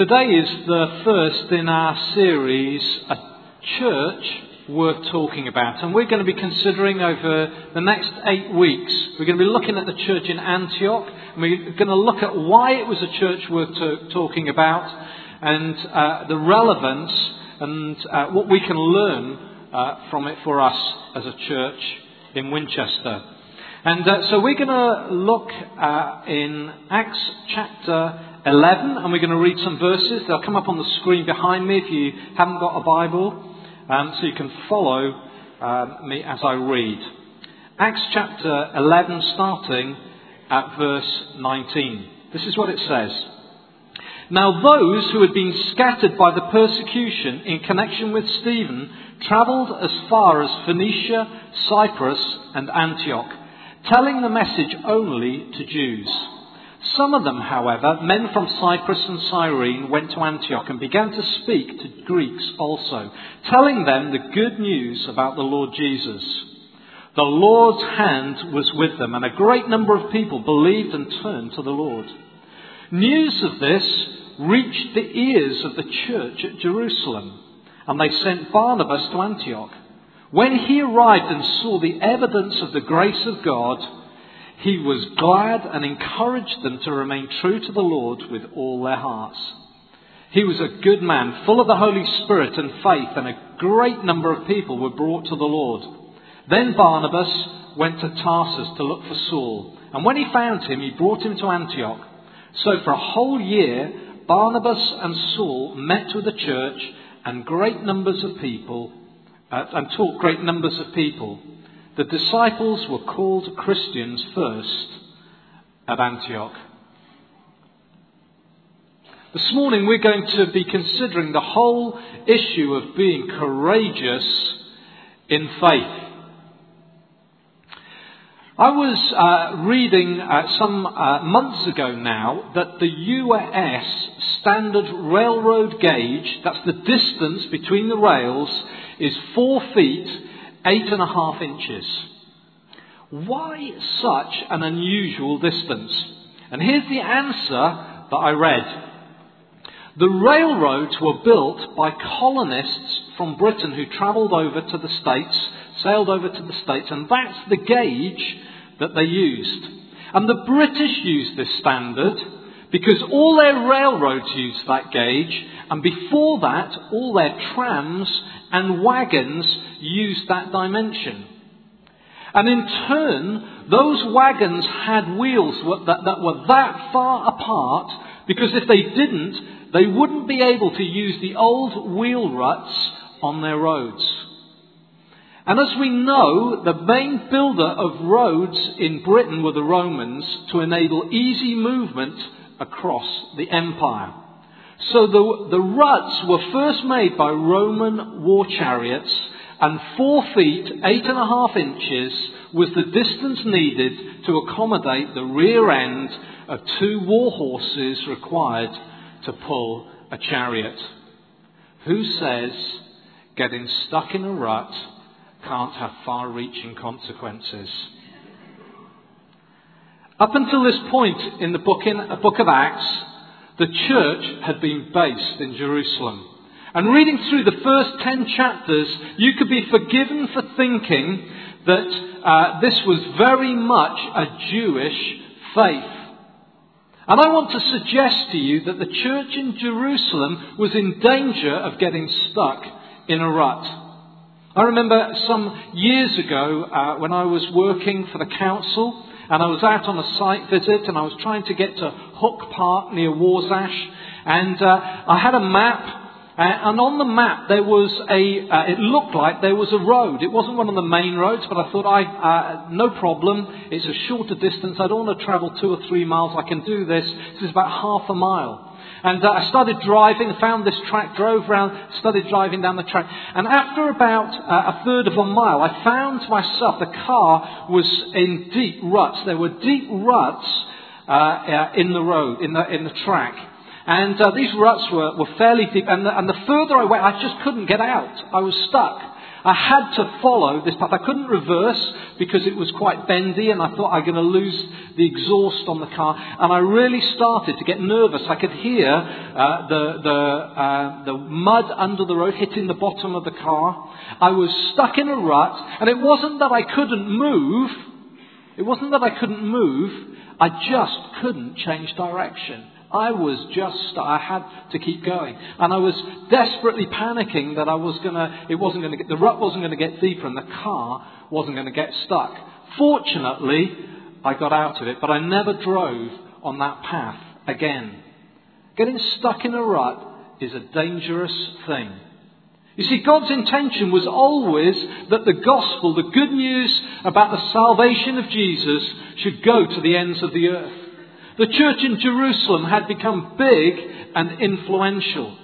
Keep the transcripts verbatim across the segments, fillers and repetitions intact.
Today is the first in our series, A Church Worth Talking About. And we're going to be considering over the next eight weeks, we're going to be looking at the church in Antioch. And we're going to look at why it was a church worth t- talking about and uh, the relevance and uh, what we can learn uh, from it for us as a church in Winchester. And uh, so we're going to look uh, in Acts chapter eleven, and we're going to read some verses. They'll come up on the screen behind me if you haven't got a Bible, um, so you can follow um, me as I read. Acts chapter eleven, starting at verse nineteen. This is what it says. Now those who had been scattered by the persecution in connection with Stephen travelled as far as Phoenicia, Cyprus and Antioch, telling the message only to Jews. Some of them, however, men from Cyprus and Cyrene, went to Antioch and began to speak to Greeks also, telling them the good news about the Lord Jesus. The Lord's hand was with them, and a great number of people believed and turned to the Lord. News of this reached the ears of the church at Jerusalem, and they sent Barnabas to Antioch. When he arrived and saw the evidence of the grace of God, he was glad and encouraged them to remain true to the Lord with all their hearts. He was a good man, full of the Holy Spirit and faith, and a great number of people were brought to the Lord. Then Barnabas went to Tarsus to look for Saul, and when he found him, he brought him to Antioch. So for a whole year, Barnabas and Saul met with the church and great numbers of people, uh, and taught great numbers of people. The disciples were called Christians first at Antioch. This morning we're going to be considering the whole issue of being courageous in faith. I was uh, reading uh, some uh, months ago now that the U S standard railroad gauge, that's the distance between the rails, is four feet Eight and a half inches. Why such an unusual distance? And here's the answer that I read. The railroads were built by colonists from Britain who travelled over to the States, sailed over to the States, and that's the gauge that they used. And the British used this standard because all their railroads used that gauge, and before that, all their trams and wagons used that dimension. And in turn, those wagons had wheels that, that were that far apart, because if they didn't, they wouldn't be able to use the old wheel ruts on their roads. And as we know, the main builder of roads in Britain were the Romans, to enable easy movement across the empire. So the, the ruts were first made by Roman war chariots, and four feet, eight and a half inches was the distance needed to accommodate the rear end of two war horses required to pull a chariot. Who says getting stuck in a rut can't have far-reaching consequences? Up until this point in the book, in the book of Acts, the church had been based in Jerusalem. And reading through the first ten chapters, you could be forgiven for thinking that uh, this was very much a Jewish faith. And I want to suggest to you that the church in Jerusalem was in danger of getting stuck in a rut. I remember some years ago uh, when I was working for the council, and I was out on a site visit, and I was trying to get to Hook Park near Warsash, and uh, I had a map, and on the map there was a, uh, it looked like there was a road. It wasn't one of the main roads, but I thought, I uh, no problem, it's a shorter distance, I don't want to travel two or three miles, I can do this, this is about half a mile. And uh, I started driving, found this track, drove round, started driving down the track. And after about uh, a third of a mile, I found myself, the car was in deep ruts. There were deep ruts uh, uh, in the road, in the in the track. And uh, these ruts were, were fairly deep. And the, and the further I went, I just couldn't get out. I was stuck. I had to follow this path. I couldn't reverse because it was quite bendy and I thought I'm going to lose the exhaust on the car. And I really started to get nervous. I could hear uh, the, the, uh, the mud under the road hitting the bottom of the car. I was stuck in a rut, and it wasn't that I couldn't move. It wasn't that I couldn't move. I just couldn't change direction. I was just, I had to keep going. And I was desperately panicking that I was going to, it wasn't going to get, the rut wasn't going to get deeper and the car wasn't going to get stuck. Fortunately, I got out of it, but I never drove on that path again. Getting stuck in a rut is a dangerous thing. You see, God's intention was always that the gospel, the good news about the salvation of Jesus, should go to the ends of the earth. The church in Jerusalem had become big and influential.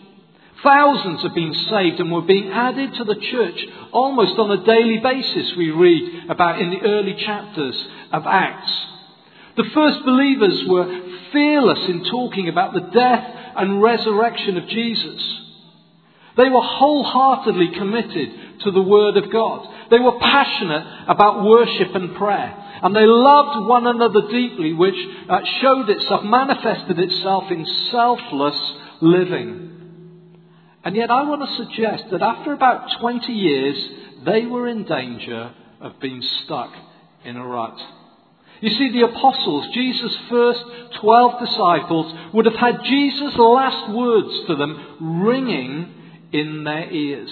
Thousands have been saved and were being added to the church almost on a daily basis, we read about in the early chapters of Acts. The first believers were fearless in talking about the death and resurrection of Jesus. They were wholeheartedly committed to the Word of God. They were passionate about worship and prayer. And they loved one another deeply, which uh, showed itself, manifested itself in selfless living. And yet I want to suggest that after about twenty years, they were in danger of being stuck in a rut. You see, the apostles, Jesus' first twelve disciples, would have had Jesus' last words to them ringing in their ears.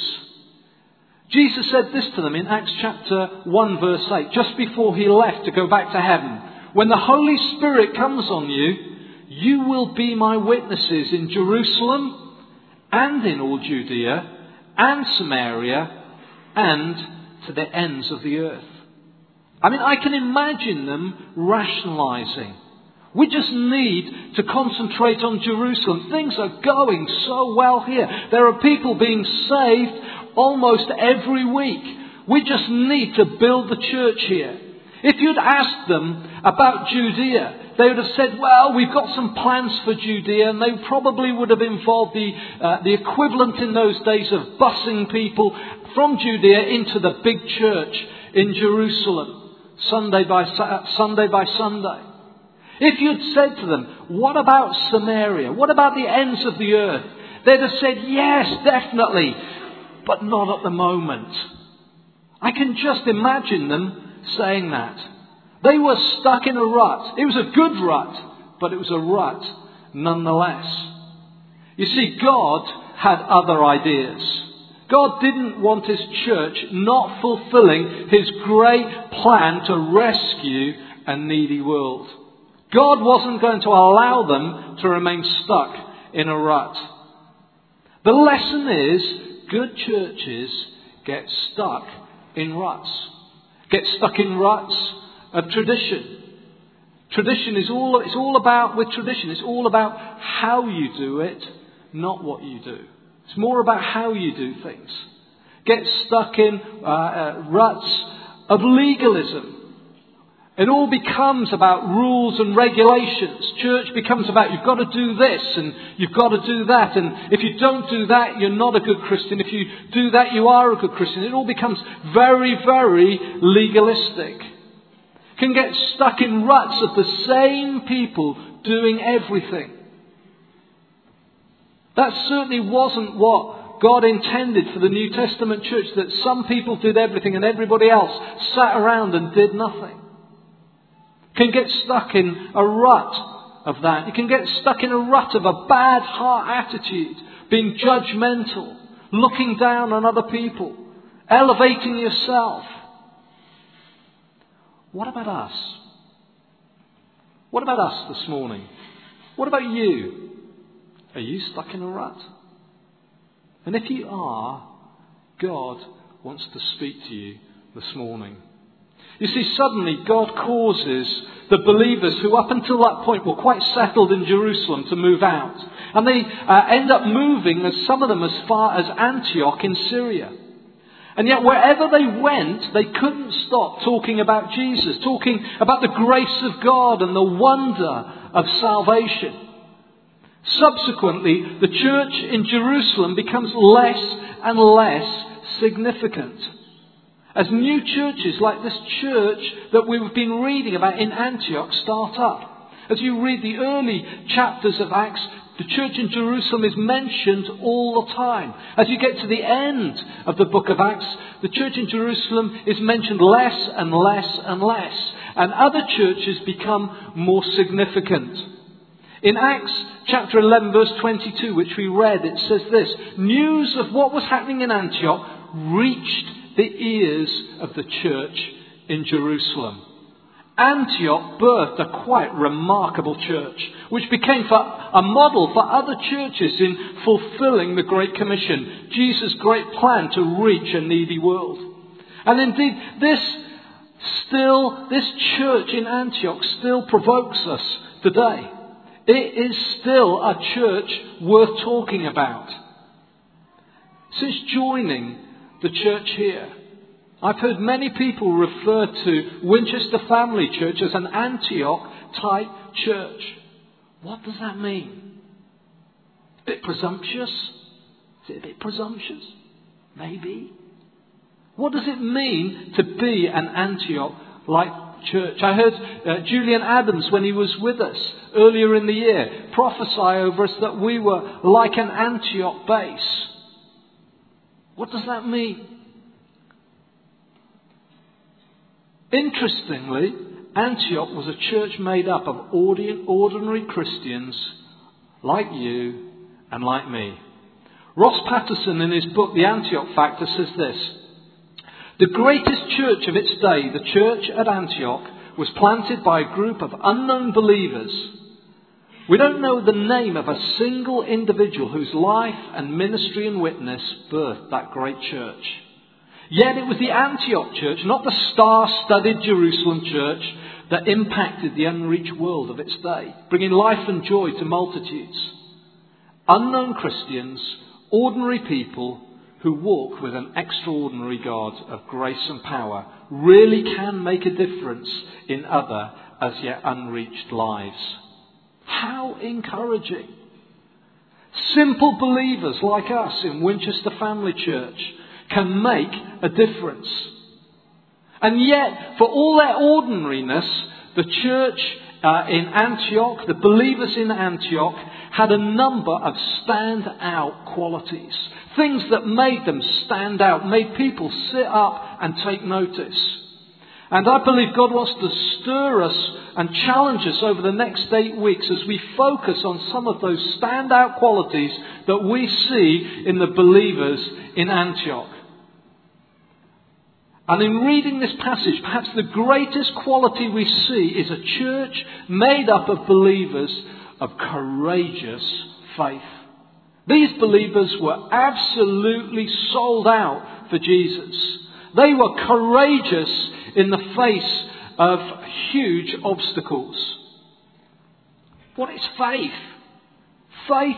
Jesus said this to them in Acts chapter one verse eight, just before he left to go back to heaven. When the Holy Spirit comes on you, you will be my witnesses in Jerusalem and in all Judea and Samaria and to the ends of the earth. I mean, I can imagine them rationalizing. We just need to concentrate on Jerusalem. Things are going so well here. There are people being saved almost every week. We just need to build the church here. If you'd asked them about Judea, they would have said, well, we've got some plans for Judea, and they probably would have involved the, uh, the equivalent in those days of busing people from Judea into the big church in Jerusalem, Sunday by uh, Sunday by Sunday. If you'd said to them, what about Samaria? What about the ends of the earth? They'd have said, yes, definitely, but not at the moment. I can just imagine them saying that. They were stuck in a rut. It was a good rut, but it was a rut nonetheless. You see, God had other ideas. God didn't want his church not fulfilling his great plan to rescue a needy world. God wasn't going to allow them to remain stuck in a rut. The lesson is, good churches get stuck in ruts. Get stuck in ruts of tradition. Tradition is all, it's all about, with tradition, it's all about how you do it, not what you do. It's more about how you do things. Get stuck in uh, uh, ruts of legalism. It all becomes about rules and regulations. Church becomes about you've got to do this and you've got to do that. And if you don't do that, you're not a good Christian. If you do that, you are a good Christian. It all becomes very, very legalistic. Can get stuck in ruts of the same people doing everything. That certainly wasn't what God intended for the New Testament church, that some people did everything and everybody else sat around and did nothing. Can get stuck in a rut of that. You can get stuck in a rut of a bad heart attitude, being judgmental, looking down on other people, elevating yourself. What about us? What about us this morning? What about you? Are you stuck in a rut? And if you are, God wants to speak to you this morning. You see, suddenly God causes the believers who up until that point were quite settled in Jerusalem to move out. And they uh, end up moving, as some of them, as far as Antioch in Syria. And yet wherever they went, they couldn't stop talking about Jesus, talking about the grace of God and the wonder of salvation. Subsequently, the church in Jerusalem becomes less and less significant. As new churches like this church that we've been reading about in Antioch start up. As you read the early chapters of Acts, the church in Jerusalem is mentioned all the time. As you get to the end of the book of Acts, the church in Jerusalem is mentioned less and less and less. And other churches become more significant. In Acts chapter eleven verse twenty-two, which we read, it says this: news of what was happening in Antioch reached the ears of the church in Jerusalem. Antioch birthed a quite remarkable church, which became for a model for other churches in fulfilling the Great Commission, Jesus' great plan to reach a needy world. And indeed, this still, this church in Antioch still provokes us today. It is still a church worth talking about. Since joining the church here, I've heard many people refer to Winchester Family Church as an Antioch-type church. What does that mean? A bit presumptuous? Is it a bit presumptuous? Maybe. What does it mean to be an Antioch-like church? I heard uh, Julian Adams, when he was with us earlier in the year, prophesy over us that we were like an Antioch base. What does that mean? Interestingly, Antioch was a church made up of ordinary Christians like you and like me. Ross Patterson, in his book The Antioch Factor, says this: the greatest church of its day, the church at Antioch, was planted by a group of unknown believers. We don't know the name of a single individual whose life and ministry and witness birthed that great church. Yet it was the Antioch church, not the star-studded Jerusalem church, that impacted the unreached world of its day, bringing life and joy to multitudes. Unknown Christians, ordinary people who walk with an extraordinary God of grace and power, really can make a difference in other, as yet unreached lives. How encouraging! Simple believers like us in Winchester Family Church can make a difference. And yet, for all their ordinariness, the church uh, in Antioch, the believers in Antioch, had a number of stand-out qualities. Things that made them stand out, made people sit up and take notice. And I believe God wants to stir us and challenge us over the next eight weeks as we focus on some of those standout qualities that we see in the believers in Antioch. And in reading this passage, perhaps the greatest quality we see is a church made up of believers of courageous faith. These believers were absolutely sold out for Jesus. They were courageous in the face of huge obstacles. What is faith? Faith,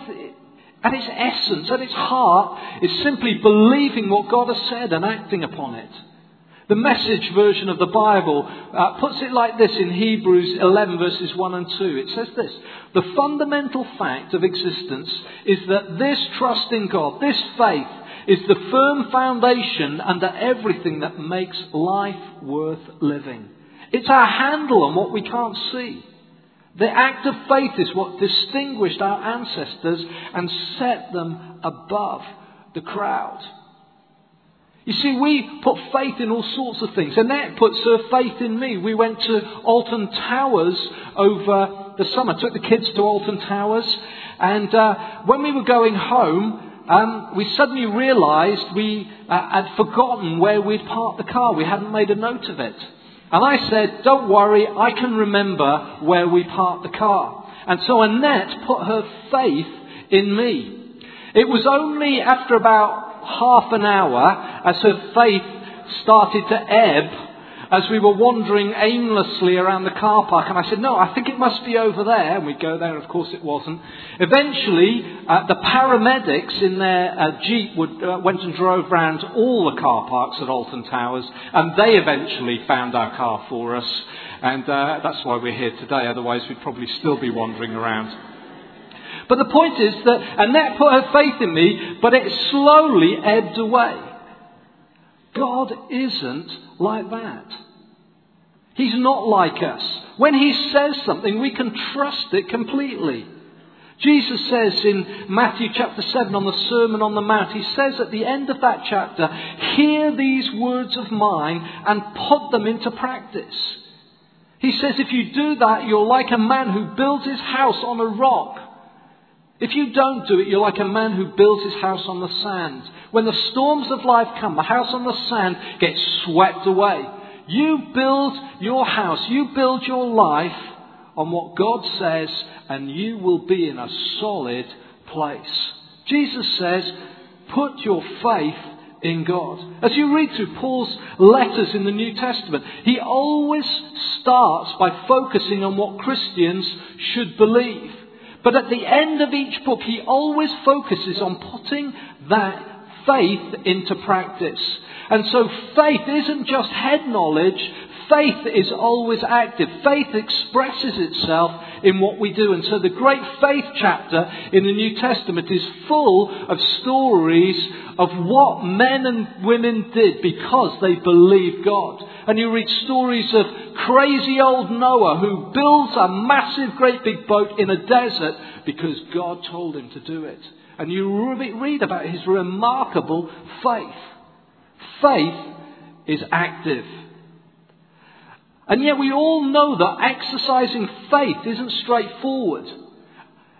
at its essence, at its heart, is simply believing what God has said and acting upon it. The Message version of the Bible uh, puts it like this in Hebrews eleven verses one and two. It says this: the fundamental fact of existence is that this trust in God, this faith, is the firm foundation under everything that makes life worth living. It's our handle on what we can't see. The act of faith is what distinguished our ancestors and set them above the crowd. You see, we put faith in all sorts of things. Annette puts her faith in me. We went to Alton Towers over the summer. Took the kids to Alton Towers. And uh, when we were going home, Um, we suddenly realised we uh, had forgotten where we'd parked the car. We hadn't made a note of it. And I said, don't worry, I can remember where we parked the car. And so Annette put her faith in me. It was only after about half an hour, as her faith started to ebb, as we were wandering aimlessly around the car park, and I said, no, I think it must be over there. And we'd go there, and of course it wasn't. Eventually, uh, the paramedics in their uh, Jeep would, uh, went and drove round all the car parks at Alton Towers, and they eventually found our car for us. And uh, that's why we're here today, otherwise we'd probably still be wandering around. But the point is that Annette put her faith in me, but it slowly ebbed away. God isn't like that. He's not like us. When he says something, we can trust it completely. Jesus says in Matthew chapter seven on the Sermon on the Mount, he says at the end of that chapter, hear these words of mine and put them into practice. He says if you do that, you're like a man who builds his house on a rock. If you don't do it, you're like a man who builds his house on the sand. When the storms of life come, the house on the sand gets swept away. You build your house, you build your life on what God says, and you will be in a solid place. Jesus says, put your faith in God. As you read through Paul's letters in the New Testament, he always starts by focusing on what Christians should believe. But at the end of each book, he always focuses on putting that faith into practice. And so faith isn't just head knowledge. Faith is always active. Faith expresses itself in what we do. And so the great faith chapter in the New Testament is full of stories of what men and women did because they believed God. And you read stories of crazy old Noah who builds a massive great big boat in a desert because God told him to do it. And you read about his remarkable faith. Faith is active. And yet we all know that exercising faith isn't straightforward.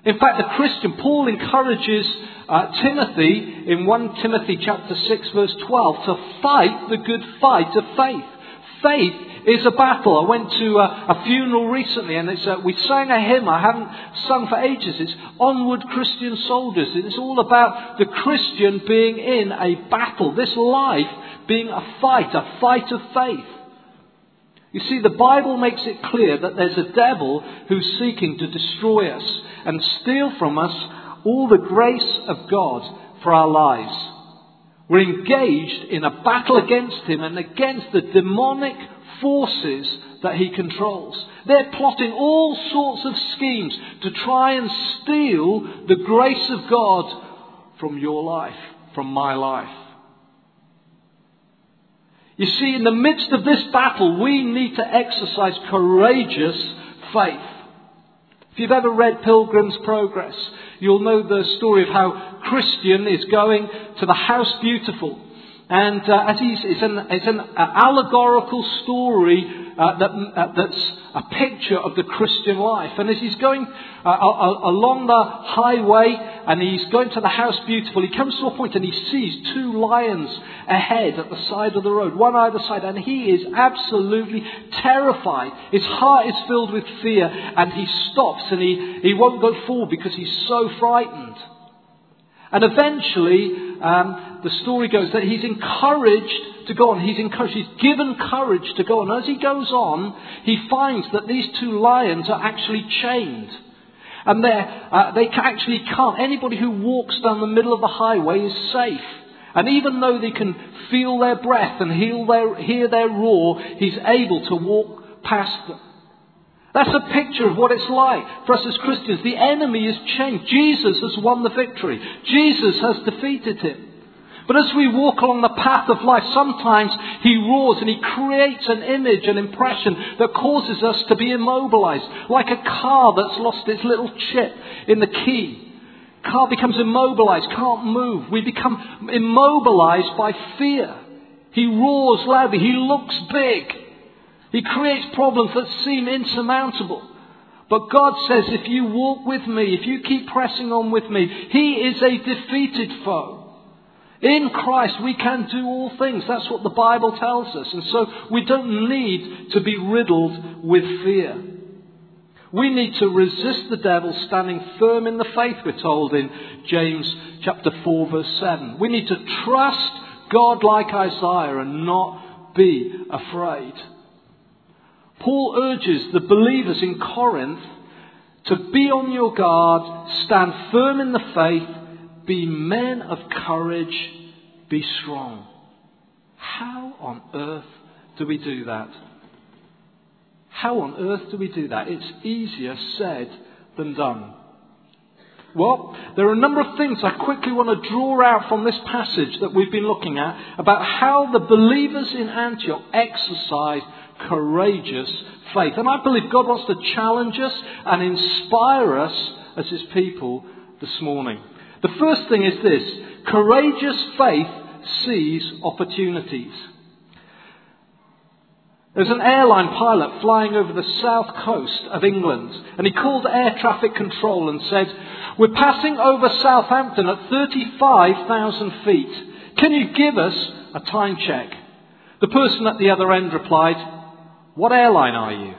In fact, the Christian, Paul encourages uh, Timothy in First Timothy chapter six verse twelve to fight the good fight of faith. Faith is a battle. I went to a, a funeral recently and it's, uh, we sang a hymn I haven't sung for ages. It's Onward Christian Soldiers. It's all about the Christian being in a battle. This life being a fight, a fight of faith. You see, the Bible makes it clear that there's a devil who's seeking to destroy us and steal from us all the grace of God for our lives. We're engaged in a battle against him and against the demonic forces that he controls. They're plotting all sorts of schemes to try and steal the grace of God from your life, from my life. You see, in the midst of this battle, we need to exercise courageous faith. If you've ever read Pilgrim's Progress, you'll know the story of how Christian is going to the House Beautiful. And uh, as he's, it's an, it's an allegorical story uh, that, uh, that's a picture of the Christian life. And as he's going uh, along the highway and he's going to the House Beautiful, he comes to a point and he sees two lions ahead at the side of the road, one either side. And he is absolutely terrified. His heart is filled with fear and he stops and he, he won't go forward because he's so frightened. And eventually, um, the story goes that he's encouraged to go on. He's encouraged, he's given courage to go on. As he goes on, he finds that these two lions are actually chained. And they're, uh, they actually can't. Anybody who walks down the middle of the highway is safe. And even though they can feel their breath and heal their, hear their roar, he's able to walk past them. That's a picture of what it's like for us as Christians. The enemy is chained. Jesus has won the victory. Jesus has defeated him. But as we walk along the path of life, sometimes he roars and he creates an image, an impression that causes us to be immobilized. Like a car that's lost its little chip in the key. Car becomes immobilized, can't move. We become immobilized by fear. He roars loudly. He looks big. He creates problems that seem insurmountable. But God says, if you walk with me, if you keep pressing on with me, he is a defeated foe. In Christ, we can do all things. That's what the Bible tells us. And so we don't need to be riddled with fear. We need to resist the devil standing firm in the faith, we're told in James chapter four, verse seven. We need to trust God like Isaiah and not be afraid. Paul urges the believers in Corinth to be on your guard, stand firm in the faith, be men of courage, be strong. How on earth do we do that? How on earth do we do that? It's easier said than done. What? There are a number of things I quickly want to draw out from this passage that we've been looking at about how the believers in Antioch exercised courageous faith. And I believe God wants to challenge us and inspire us as His people this morning. The first thing is this: courageous faith sees opportunities. There's an airline pilot flying over the south coast of England, and he called air traffic control and said, "We're passing over Southampton at thirty-five thousand feet. Can you give us a time check?" The person at the other end replied, "What airline are you?"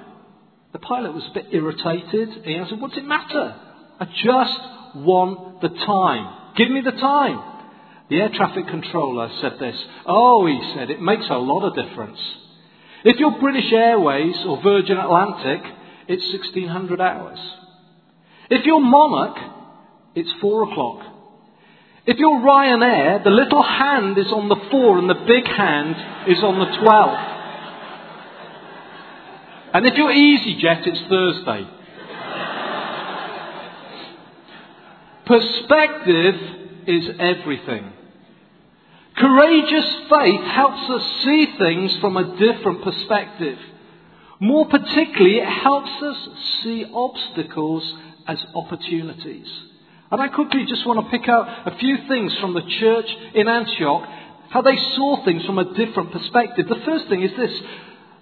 The pilot was a bit irritated. He answered, "What's it matter? I just want the time. Give me the time." The air traffic controller said this. "Oh," he said, "it makes a lot of difference. If you're British Airways or Virgin Atlantic, it's sixteen hundred hours. If you're Monarch, it's four o'clock. If you're Ryanair, the little hand is on the four and the big hand is on the twelve. And if you're EasyJet, it's Thursday." Perspective is everything. Courageous faith helps us see things from a different perspective. More particularly, it helps us see obstacles as opportunities. And I quickly just want to pick out a few things from the church in Antioch, how they saw things from a different perspective. The first thing is this: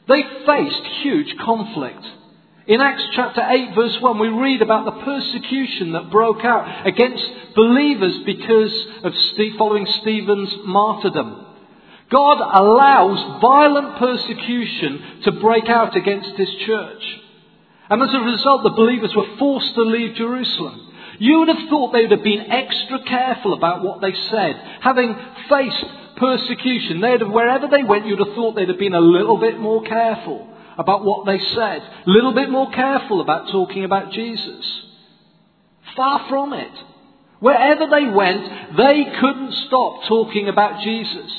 they faced huge conflict. In Acts chapter eight verse one, we read about the persecution that broke out against believers because of following Stephen's martyrdom. God allows violent persecution to break out against His church. And as a result, the believers were forced to leave Jerusalem. You would have thought they would have been extra careful about what they said. Having faced persecution, they'd have, wherever they went, you'd have thought they'd have been a little bit more careful about what they said, a little bit more careful about talking about Jesus. Far from it. Wherever they went, they couldn't stop talking about Jesus.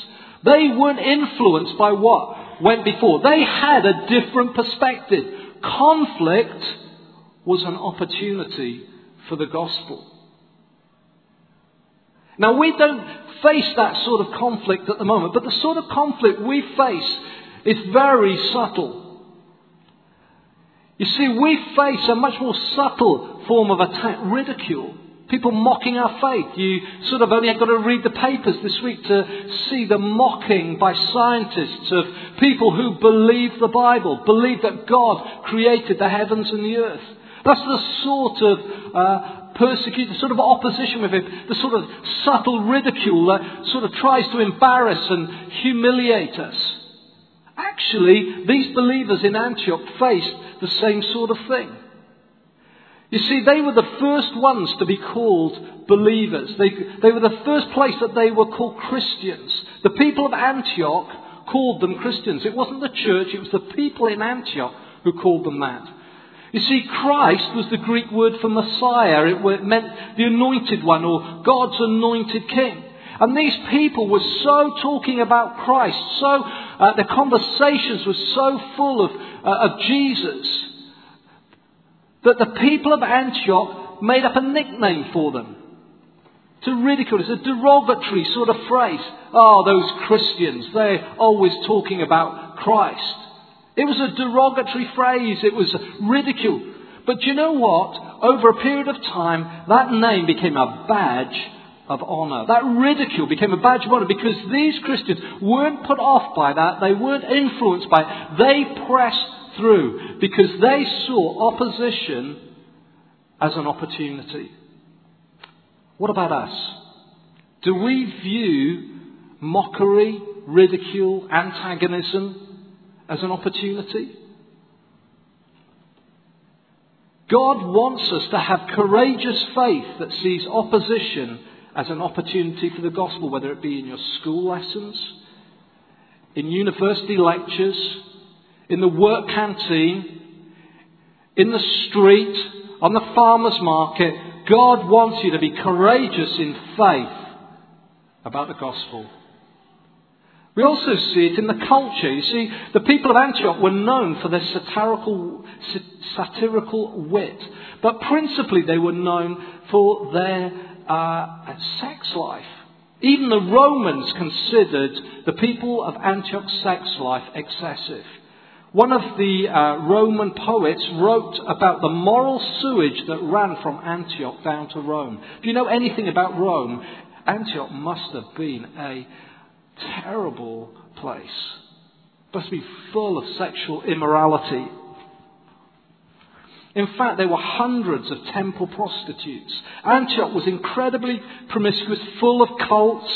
They weren't influenced by what went before. They had a different perspective. Conflict was an opportunity for the gospel. Now, we don't face that sort of conflict at the moment, but the sort of conflict we face is very subtle. You see, we face a much more subtle form of attack, ridicule. People mocking our faith. You sort of only have got to read the papers this week to see the mocking by scientists of people who believe the Bible, believe that God created the heavens and the earth. That's the sort of uh, persecution, the sort of opposition with Him, the sort of subtle ridicule that sort of tries to embarrass and humiliate us. Actually, these believers in Antioch faced the same sort of thing. You see, they were the first ones to be called believers. They, they were the first place that they were called Christians. The people of Antioch called them Christians. It wasn't the church, it was the people in Antioch who called them that. You see, Christ was the Greek word for Messiah. It meant the anointed one or God's anointed king. And these people were so talking about Christ, so uh, their conversations were so full of, uh, of Jesus, that the people of Antioch made up a nickname for them. To ridicule, it's a derogatory sort of phrase. "Oh, those Christians, they're always talking about Christ." It was a derogatory phrase, it was ridicule. But you know what? Over a period of time, that name became a badge of honour. That ridicule became a badge of honour because these Christians weren't put off by that. They weren't influenced by it. They pressed through because they saw opposition as an opportunity. What about us? Do we view mockery, ridicule, antagonism as an opportunity? God wants us to have courageous faith that sees opposition as an opportunity for the gospel, whether it be in your school lessons, in university lectures, in the work canteen, in the street, on the farmer's market. God wants you to be courageous in faith about the gospel. We also see it in the culture. You see, the people of Antioch were known for their satirical, satirical wit, but principally they were known for their uh, sex life. Even the Romans considered the people of Antioch's sex life excessive. One of the uh, Roman poets wrote about the moral sewage that ran from Antioch down to Rome. If you know anything about Rome, Antioch must have been a terrible place. It must be full of sexual immorality. In fact, there were hundreds of temple prostitutes. Antioch was incredibly promiscuous, full of cults.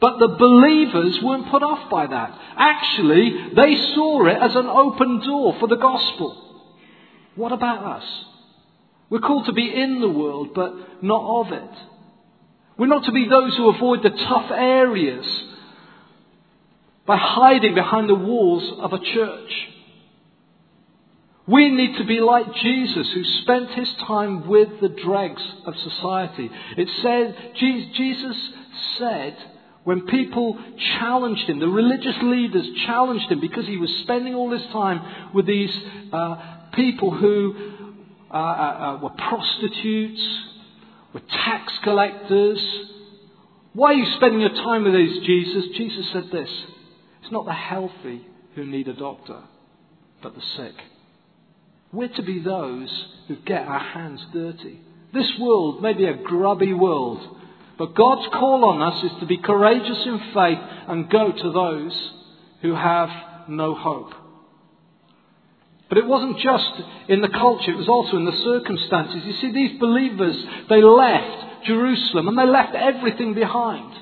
But the believers weren't put off by that. Actually, they saw it as an open door for the gospel. What about us? We're called to be in the world, but not of it. We're not to be those who avoid the tough areas by hiding behind the walls of a church. We need to be like Jesus, who spent his time with the dregs of society. It said, Jesus said, when people challenged him, the religious leaders challenged him because he was spending all his time with these uh, people who uh, uh, were prostitutes, were tax collectors. Why are you spending your time with these, Jesus? Jesus said this: it's not the healthy who need a doctor, but the sick. We're to be those who get our hands dirty. This world may be a grubby world, but God's call on us is to be courageous in faith and go to those who have no hope. But it wasn't just in the culture, it was also in the circumstances. You see, these believers, they left Jerusalem and they left everything behind.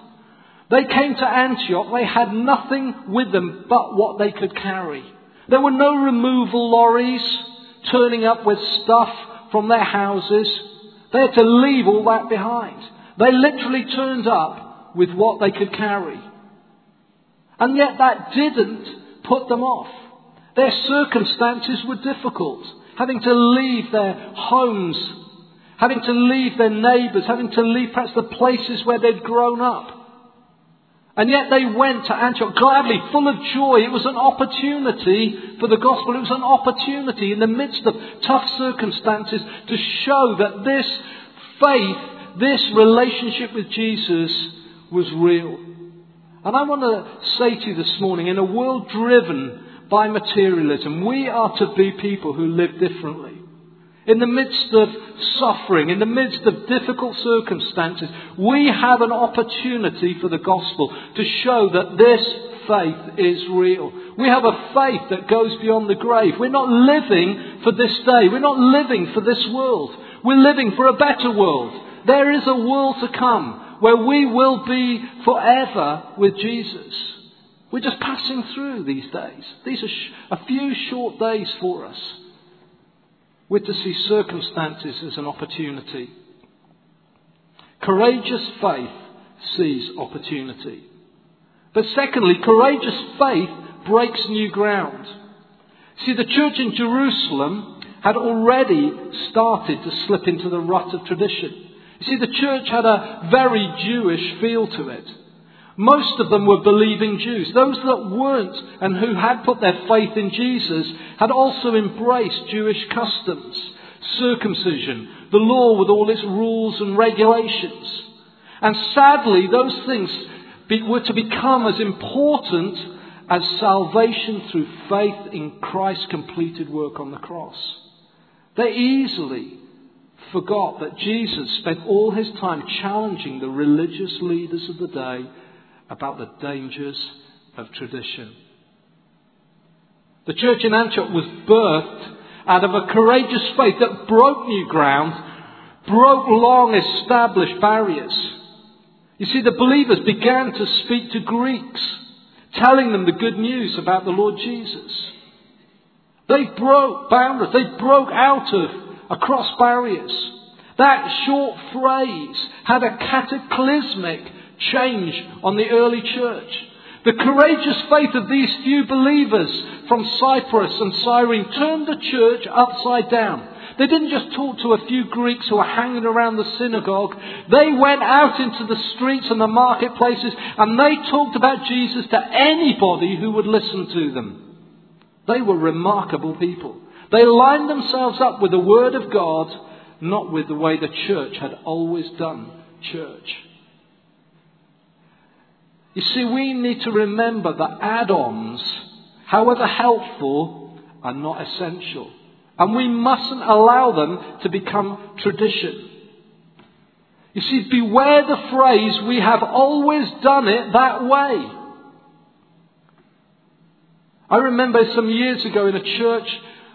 They came to Antioch, they had nothing with them but what they could carry. There were no removal lorries turning up with stuff from their houses. They had to leave all that behind. They literally turned up with what they could carry. And yet that didn't put them off. Their circumstances were difficult. Having to leave their homes, having to leave their neighbours, having to leave perhaps the places where they'd grown up. And yet they went to Antioch gladly, full of joy. It was an opportunity for the gospel. It was an opportunity in the midst of tough circumstances to show that this faith, this relationship with Jesus was real. And I want to say to you this morning, in a world driven by materialism, we are to be people who live differently. In the midst of suffering, in the midst of difficult circumstances, we have an opportunity for the gospel to show that this faith is real. We have a faith that goes beyond the grave. We're not living for this day. We're not living for this world. We're living for a better world. There is a world to come where we will be forever with Jesus. We're just passing through these days. These are sh- a few short days for us. We're to see circumstances as an opportunity. Courageous faith sees opportunity. But secondly, courageous faith breaks new ground. See, the church in Jerusalem had already started to slip into the rut of tradition. You see, the church had a very Jewish feel to it. Most of them were believing Jews. Those that weren't and who had put their faith in Jesus had also embraced Jewish customs, circumcision, the law with all its rules and regulations. And sadly, those things be, were to become as important as salvation through faith in Christ's completed work on the cross. They easily forgot that Jesus spent all his time challenging the religious leaders of the day about the dangers of tradition. The church in Antioch was birthed out of a courageous faith that broke new ground, broke long established barriers. You see, the believers began to speak to Greeks, telling them the good news about the Lord Jesus. They broke boundaries, they broke out of across barriers. That short phrase had a cataclysmic change on the early church. The courageous faith of these few believers from Cyprus and Cyrene turned the church upside down. They didn't just talk to a few Greeks who were hanging around the synagogue. They went out into the streets and the marketplaces and they talked about Jesus to anybody who would listen to them. They were remarkable people. They lined themselves up with the Word of God, not with the way the church had always done church. You see, we need to remember that add-ons, however helpful, are not essential. And we mustn't allow them to become tradition. You see, beware the phrase, we have always done it that way. I remember some years ago in a church,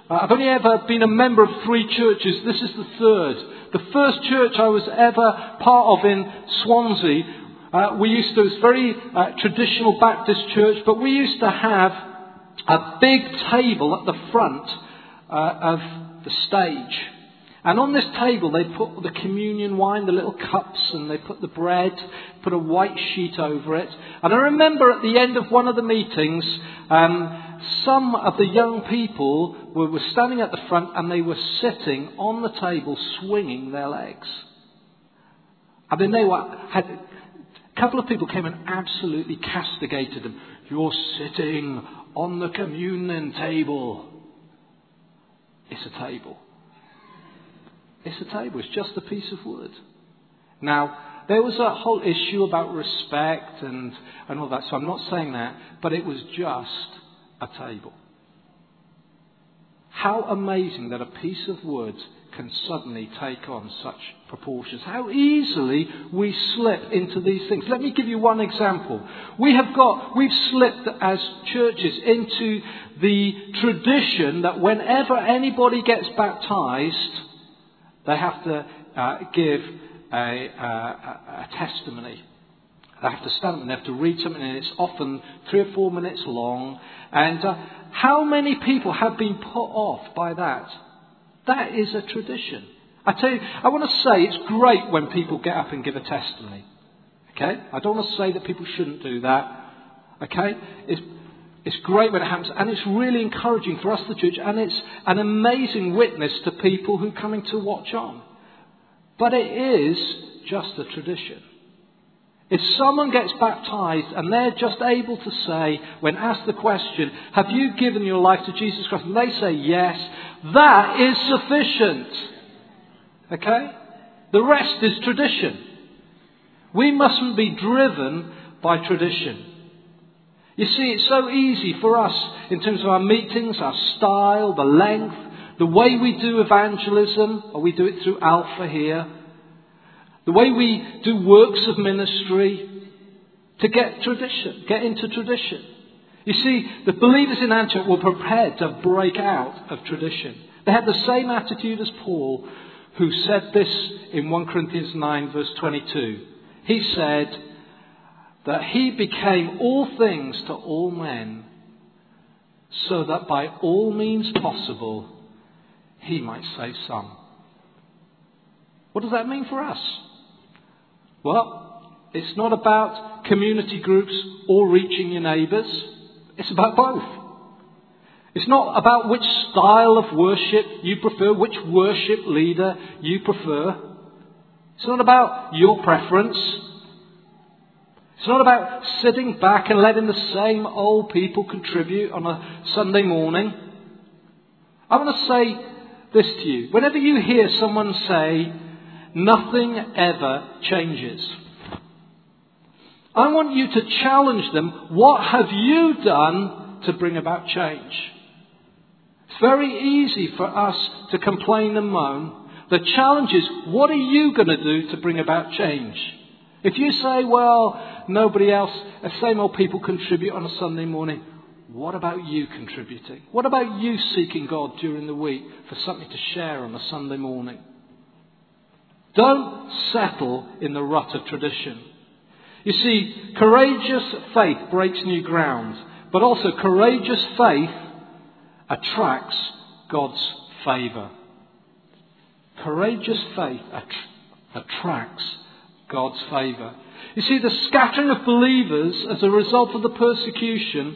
uh, I've only ever been a member of three churches. This is the third. The first church I was ever part of in Swansea, Uh, we used to, it was a very uh, traditional Baptist church, but we used to have a big table at the front uh, of the stage. And on this table they put the communion wine, the little cups, and they put the bread, put a white sheet over it. And I remember at the end of one of the meetings, um, some of the young people were, were standing at the front and they were sitting on the table swinging their legs. I mean, they were... had. A couple of people came and absolutely castigated them. You're sitting on the communion table. It's a table. It's a table. It's just a piece of wood. Now, there was a whole issue about respect and, and all that, so I'm not saying that, but it was just a table. How amazing that a piece of wood can suddenly take on such proportions. How easily we slip into these things. Let me give you one example. We have got, we've slipped as churches into the tradition that whenever anybody gets baptized, they have to uh, give a, a, a testimony. They have to stand up and they have to read something, and it's often three or four minutes long. And uh, how many people have been put off by that? That is a tradition. I tell you, I want to say it's great when people get up and give a testimony. Okay? I don't want to say that people shouldn't do that. Okay? It's, it's great when it happens, and it's really encouraging for us, the church, and it's an amazing witness to people who are coming to watch on. But it is just a tradition. If someone gets baptized and they're just able to say, when asked the question, have you given your life to Jesus Christ? And they say yes, that is sufficient. Okay? The rest is tradition. We mustn't be driven by tradition. You see, it's so easy for us in terms of our meetings, our style, the length, the way we do evangelism, or we do it through Alpha here, the way we do works of ministry, to get tradition, get into tradition. You see, the believers in Antioch were prepared to break out of tradition. They had the same attitude as Paul, who said this in First Corinthians nine verse twenty-two. He said that he became all things to all men, so that by all means possible, he might save some. What does that mean for us? Well, it's not about community groups or reaching your neighbours. It's about both. It's not about which style of worship you prefer, which worship leader you prefer. It's not about your preference. It's not about sitting back and letting the same old people contribute on a Sunday morning. I want to say this to you. Whenever you hear someone say, nothing ever changes, I want you to challenge them. What have you done to bring about change? It's very easy for us to complain and moan. The challenge is, what are you going to do to bring about change? If you say, well, nobody else, the same old people contribute on a Sunday morning, what about you contributing? What about you seeking God during the week for something to share on a Sunday morning? Don't settle in the rut of tradition. You see, courageous faith breaks new ground, but also courageous faith attracts God's favour. Courageous faith att- attracts God's favour. You see, the scattering of believers as a result of the persecution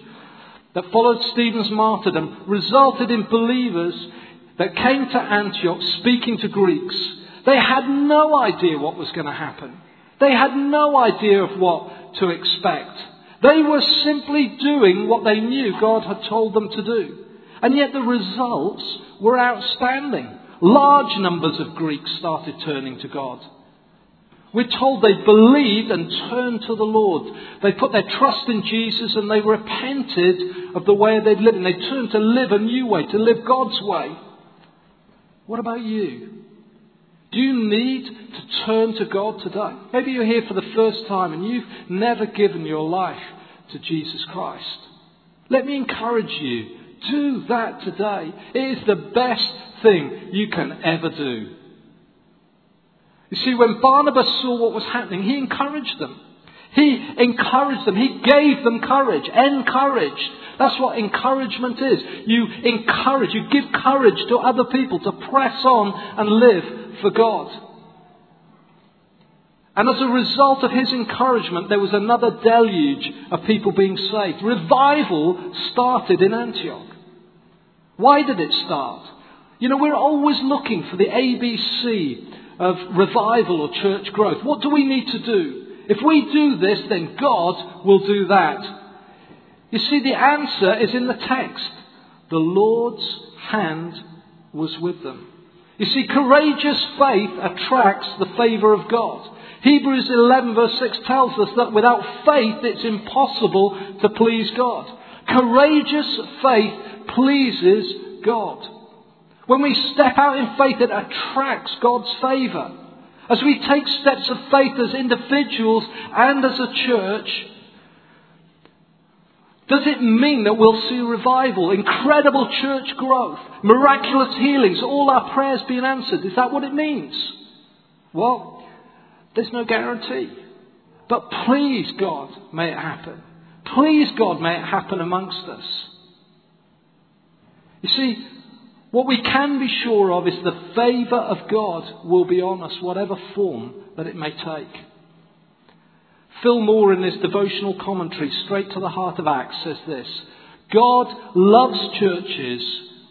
that followed Stephen's martyrdom resulted in believers that came to Antioch speaking to Greeks, they had no idea what was going to happen. They had no idea of what to expect. They were simply doing what they knew God had told them to do. And yet the results were outstanding. Large numbers of Greeks started turning to God. We're told they believed and turned to the Lord. They put their trust in Jesus and they repented of the way they'd lived. And they turned to live a new way, to live God's way. What about you? Do you need to turn to God today? Maybe you're here for the first time and you've never given your life to Jesus Christ. Let me encourage you. Do that today. It is the best thing you can ever do. You see, when Barnabas saw what was happening, he encouraged them. He encouraged them. He gave them courage. Encouraged. That's what encouragement is. You encourage. You give courage to other people to press on and live for God. And as a result of his encouragement, there was another deluge of people being saved. Revival started in Antioch. Why did it start? You know, we're always looking for the A B C of revival or church growth. What do we need to do? If we do this, then God will do that. You see, the answer is in the text. The Lord's hand was with them. You see, courageous faith attracts the favour of God. Hebrews eleven verse six tells us that without faith it's impossible to please God. Courageous faith pleases God. When we step out in faith, it attracts God's favour. As we take steps of faith as individuals and as a church, does it mean that we'll see revival, incredible church growth, miraculous healings, all our prayers being answered? Is that what it means? Well, there's no guarantee. But please, God, may it happen. Please, God, may it happen amongst us. You see, what we can be sure of is the favour of God will be on us, whatever form that it may take. Phil Moore, in his devotional commentary, Straight to the Heart of Acts, says this: God loves churches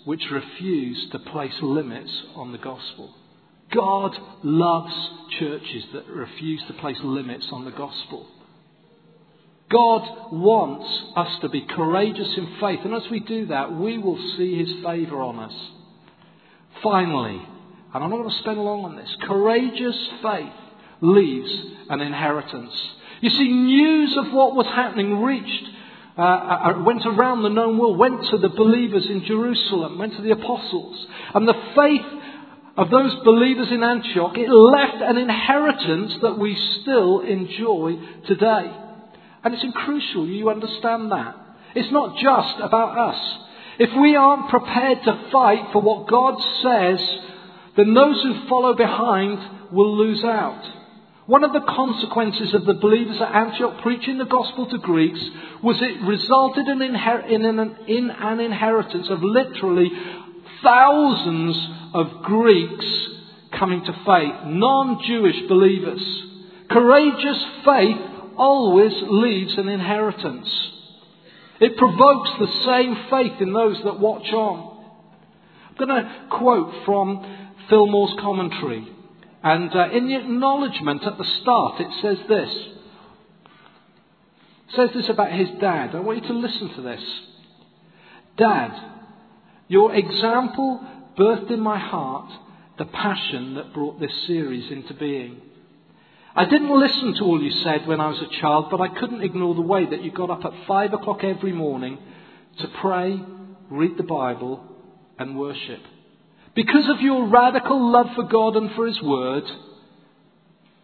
which refuse to place limits on the gospel. God loves churches that refuse to place limits on the gospel. God wants us to be courageous in faith. And as we do that, we will see his favour on us. Finally, and I'm not going to spend long on this, courageous faith leaves an inheritance. You see, news of what was happening reached, uh, went around the known world, went to the believers in Jerusalem, went to the apostles. And the faith of those believers in Antioch, it left an inheritance that we still enjoy today. And it's crucial you understand that. It's not just about us. If we aren't prepared to fight for what God says, then those who follow behind will lose out. One of the consequences of the believers at Antioch preaching the gospel to Greeks was it resulted in, inher- in, an, in an inheritance of literally thousands of Greeks coming to faith, non-Jewish believers. Courageous faith always leaves an inheritance. It provokes the same faith in those that watch on. I'm going to quote from Phil Moore's commentary. And uh, in the acknowledgement at the start, it says this. It says this about his dad. I want you to listen to this. Dad, your example birthed in my heart the passion that brought this series into being. I didn't listen to all you said when I was a child, but I couldn't ignore the way that you got up at five o'clock every morning to pray, read the Bible, and worship. Because of your radical love for God and for His Word,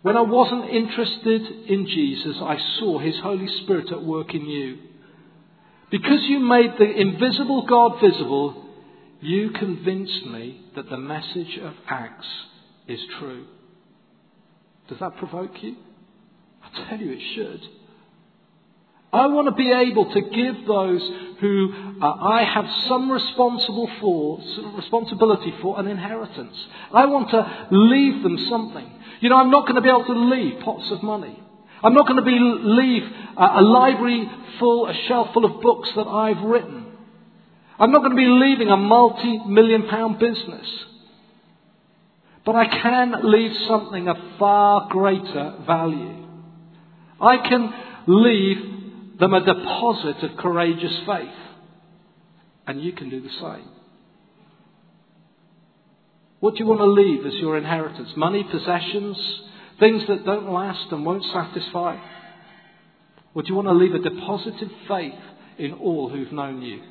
when I wasn't interested in Jesus, I saw His Holy Spirit at work in you. Because you made the invisible God visible, you convinced me that the message of Acts is true. Does that provoke you? I tell you it should. I want to be able to give those who uh, I have some responsible for, some responsibility for, an inheritance. I want to leave them something. You know, I'm not going to be able to leave pots of money. I'm not going to be leave uh, a library full, a shelf full of books that I've written. I'm not going to be leaving a multi-million pound business. But I can leave something of far greater value. I can leave them a deposit of courageous faith. And you can do the same. What do you want to leave as your inheritance? Money, possessions, things that don't last and won't satisfy? Or do you want to leave a deposit of faith in all who've known you?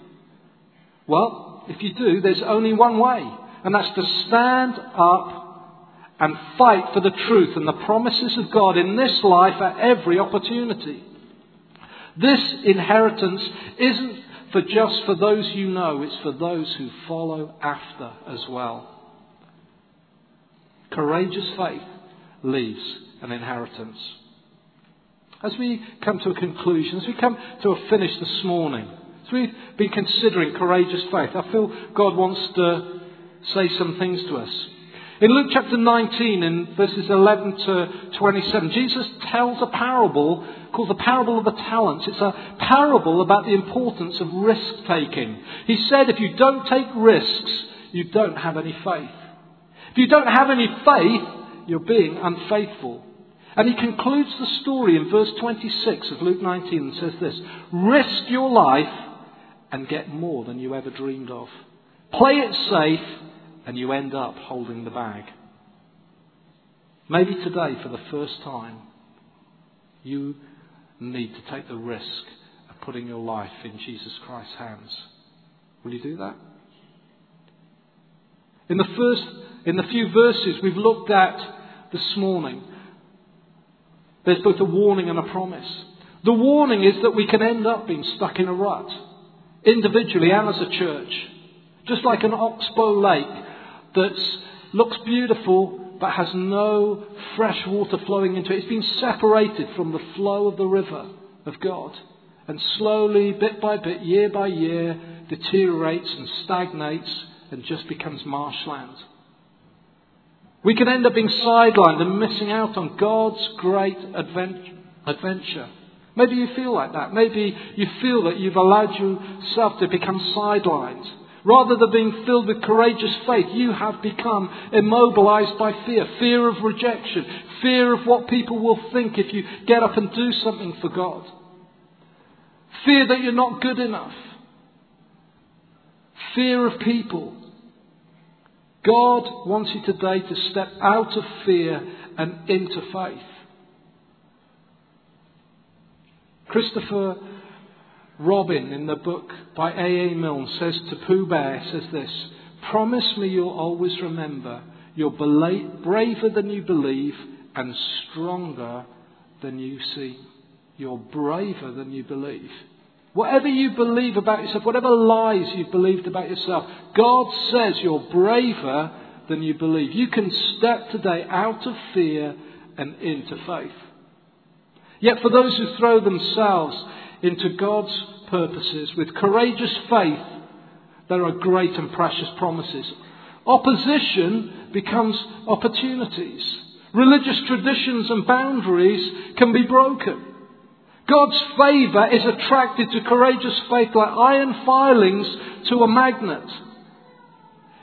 Well, if you do, there's only one way. And that's to stand up and fight for the truth and the promises of God in this life at every opportunity. This inheritance isn't for just for those you know. It's for those who follow after as well. Courageous faith leaves an inheritance. As we come to a conclusion, as we come to a finish this morning, as we've been considering courageous faith, I feel God wants to say some things to us. In Luke chapter nineteen, in verses eleven to twenty-seven, Jesus tells a parable called the parable of the talents. It's a parable about the importance of risk-taking. He said, if you don't take risks, you don't have any faith. If you don't have any faith, you're being unfaithful. And he concludes the story in verse twenty-six of Luke nineteen and says this: risk your life and get more than you ever dreamed of. Play it safe and you end up holding the bag. Maybe today, for the first time, you need to take the risk of putting your life in Jesus Christ's hands. Will you do that? In the first, in the few verses we've looked at this morning, there's both a warning and a promise. The warning is that we can end up being stuck in a rut, individually and as a church. Just like an oxbow lake that looks beautiful but has no fresh water flowing into it. It's been separated from the flow of the river of God and slowly, bit by bit, year by year, deteriorates and stagnates and just becomes marshland. We can end up being sidelined and missing out on God's great adventure. Maybe you feel like that. Maybe you feel that you've allowed yourself to become sidelined. Rather than being filled with courageous faith, you have become immobilized by fear. Fear of rejection. Fear of what people will think if you get up and do something for God. Fear that you're not good enough. Fear of people. God wants you today to step out of fear and into faith. Christopher Robin, in the book by A A. Milne, says to Pooh Bear, says this: promise me you'll always remember you're braver than you believe and stronger than you seem. You're braver than you believe. Whatever you believe about yourself, whatever lies you've believed about yourself, God says you're braver than you believe. You can step today out of fear and into faith. Yet for those who throw themselves into God's purposes with courageous faith, there are great and precious promises. Opposition becomes opportunities. Religious traditions and boundaries can be broken. God's favour is attracted to courageous faith like iron filings to a magnet.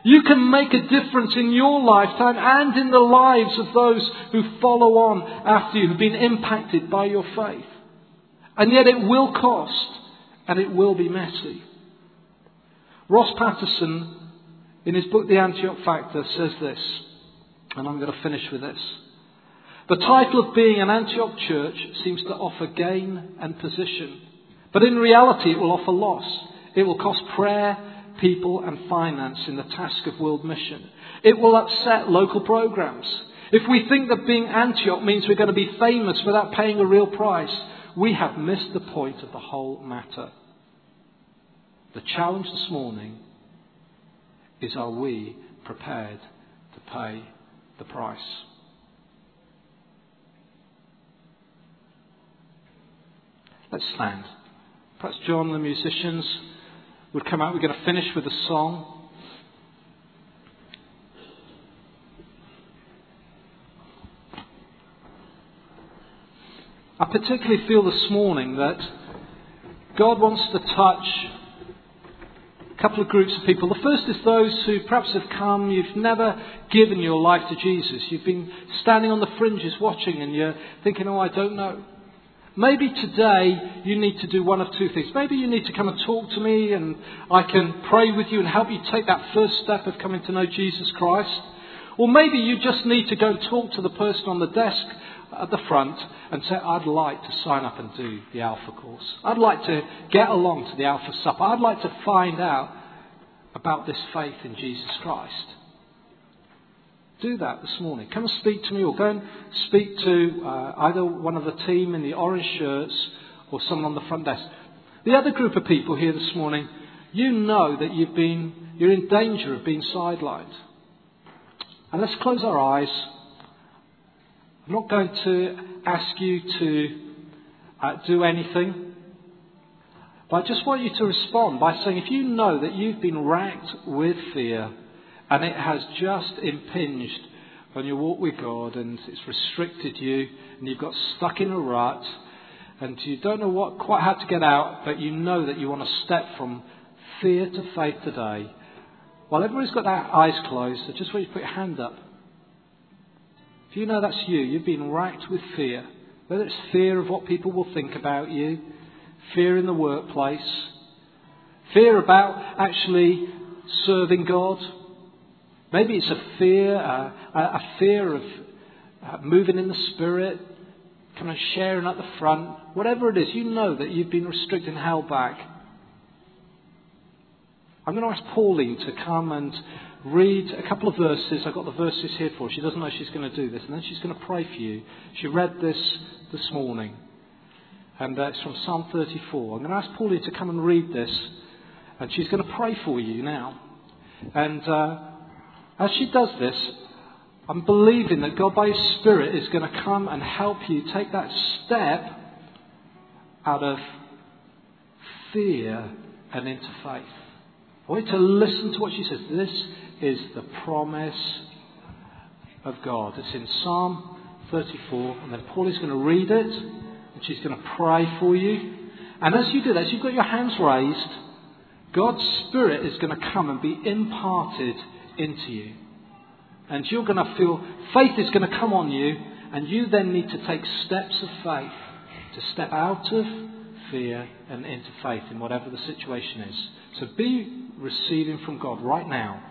You can make a difference in your lifetime and in the lives of those who follow on after you, who've been impacted by your faith. And yet it will cost, and it will be messy. Ross Patterson, in his book The Antioch Factor, says this, and I'm going to finish with this: the title of being an Antioch church seems to offer gain and position. But in reality, it will offer loss. It will cost prayer, people and finance in the task of world mission. It will upset local programs. If we think that being Antioch means we're going to be famous without paying a real price, we have missed the point of the whole matter. The challenge this morning is, are we prepared to pay the price? Let's stand. Perhaps John and the musicians would come out. We're going to finish with a song. I particularly feel this morning that God wants to touch couple of groups of people. The first is those who perhaps have come, you've never given your life to Jesus. You've been standing on the fringes watching and you're thinking, oh, I don't know. Maybe today you need to do one of two things. Maybe you need to come and talk to me and I can pray with you and help you take that first step of coming to know Jesus Christ. Or maybe you just need to go and talk to the person on the desk at the front and say, I'd like to sign up and do the Alpha course. I'd like to get along to the Alpha supper. I'd like to find out about this faith in Jesus Christ. Do that this morning. Come and speak to me, or go and speak to uh, either one of the team in the orange shirts or someone on the front desk. The other group of people here this morning, you know that you've been, you're in danger of being sidelined. And let's close our eyes. I'm not going to ask you to uh, do anything, but I just want you to respond by saying, if you know that you've been racked with fear and it has just impinged on your walk with God and it's restricted you and you've got stuck in a rut and you don't know what quite how to get out, but you know that you want to step from fear to faith today. While everybody's got their eyes closed, I just want you to put your hand up. If you know that's you, you've been racked with fear, whether it's fear of what people will think about you, fear in the workplace, fear about actually serving God. Maybe it's a fear, uh, a fear of uh, moving in the Spirit, kind of sharing at the front. Whatever it is, you know that you've been restricted and held back. I'm going to ask Pauline to come and read a couple of verses. I've got the verses here for her. She doesn't know she's going to do this. And then she's going to pray for you. She read this this morning. And uh, it's from Psalm thirty-four. I'm going to ask Pauline to come and read this. And she's going to pray for you now. And uh, as she does this, I'm believing that God by His Spirit is going to come and help you take that step out of fear and into faith. I want you to listen to what she says. This is the promise of God. It's in Psalm thirty-four, and then Paulie's going to read it, and she's going to pray for you. And as you do that, as you've got your hands raised, God's Spirit is going to come and be imparted into you. And you're going to feel, faith is going to come on you, and you then need to take steps of faith to step out of fear and into faith in whatever the situation is. So be receiving from God right now.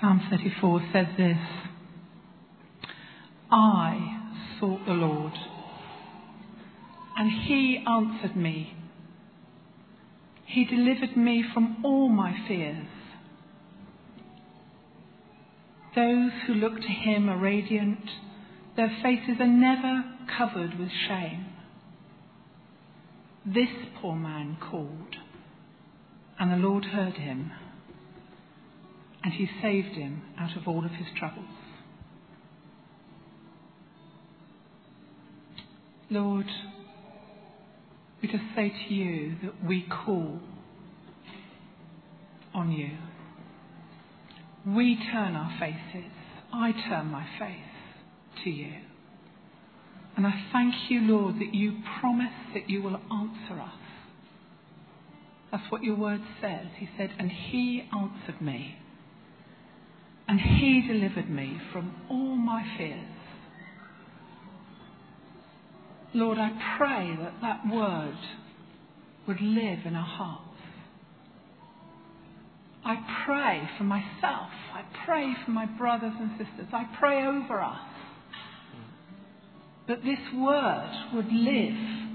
Psalm thirty-four says this: I sought the Lord, and He answered me. He delivered me from all my fears. Those who look to Him are radiant. Their faces are never covered with shame. This poor man called, and the Lord heard him, and He saved him out of all of his troubles. Lord, we just say to You that we call on You. We turn our faces. I turn my face to You. And I thank You, Lord, that You promise that You will answer us. That's what Your word says. He said, and He answered me. And He delivered me from all my fears. Lord, I pray that that word would live in our hearts. I pray for myself. I pray for my brothers and sisters. I pray over us that this word would live.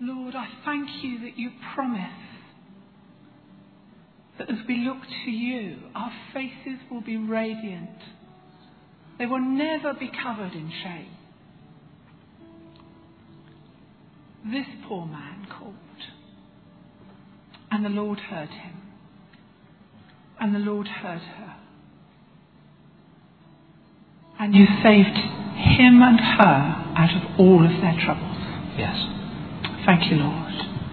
Lord, I thank You that You promise that as we look to You, our faces will be radiant. They will never be covered in shame. This poor man called, and the Lord heard him, and the Lord heard her. And You saved him and her out of all of their troubles. Yes. Thank You, Lord.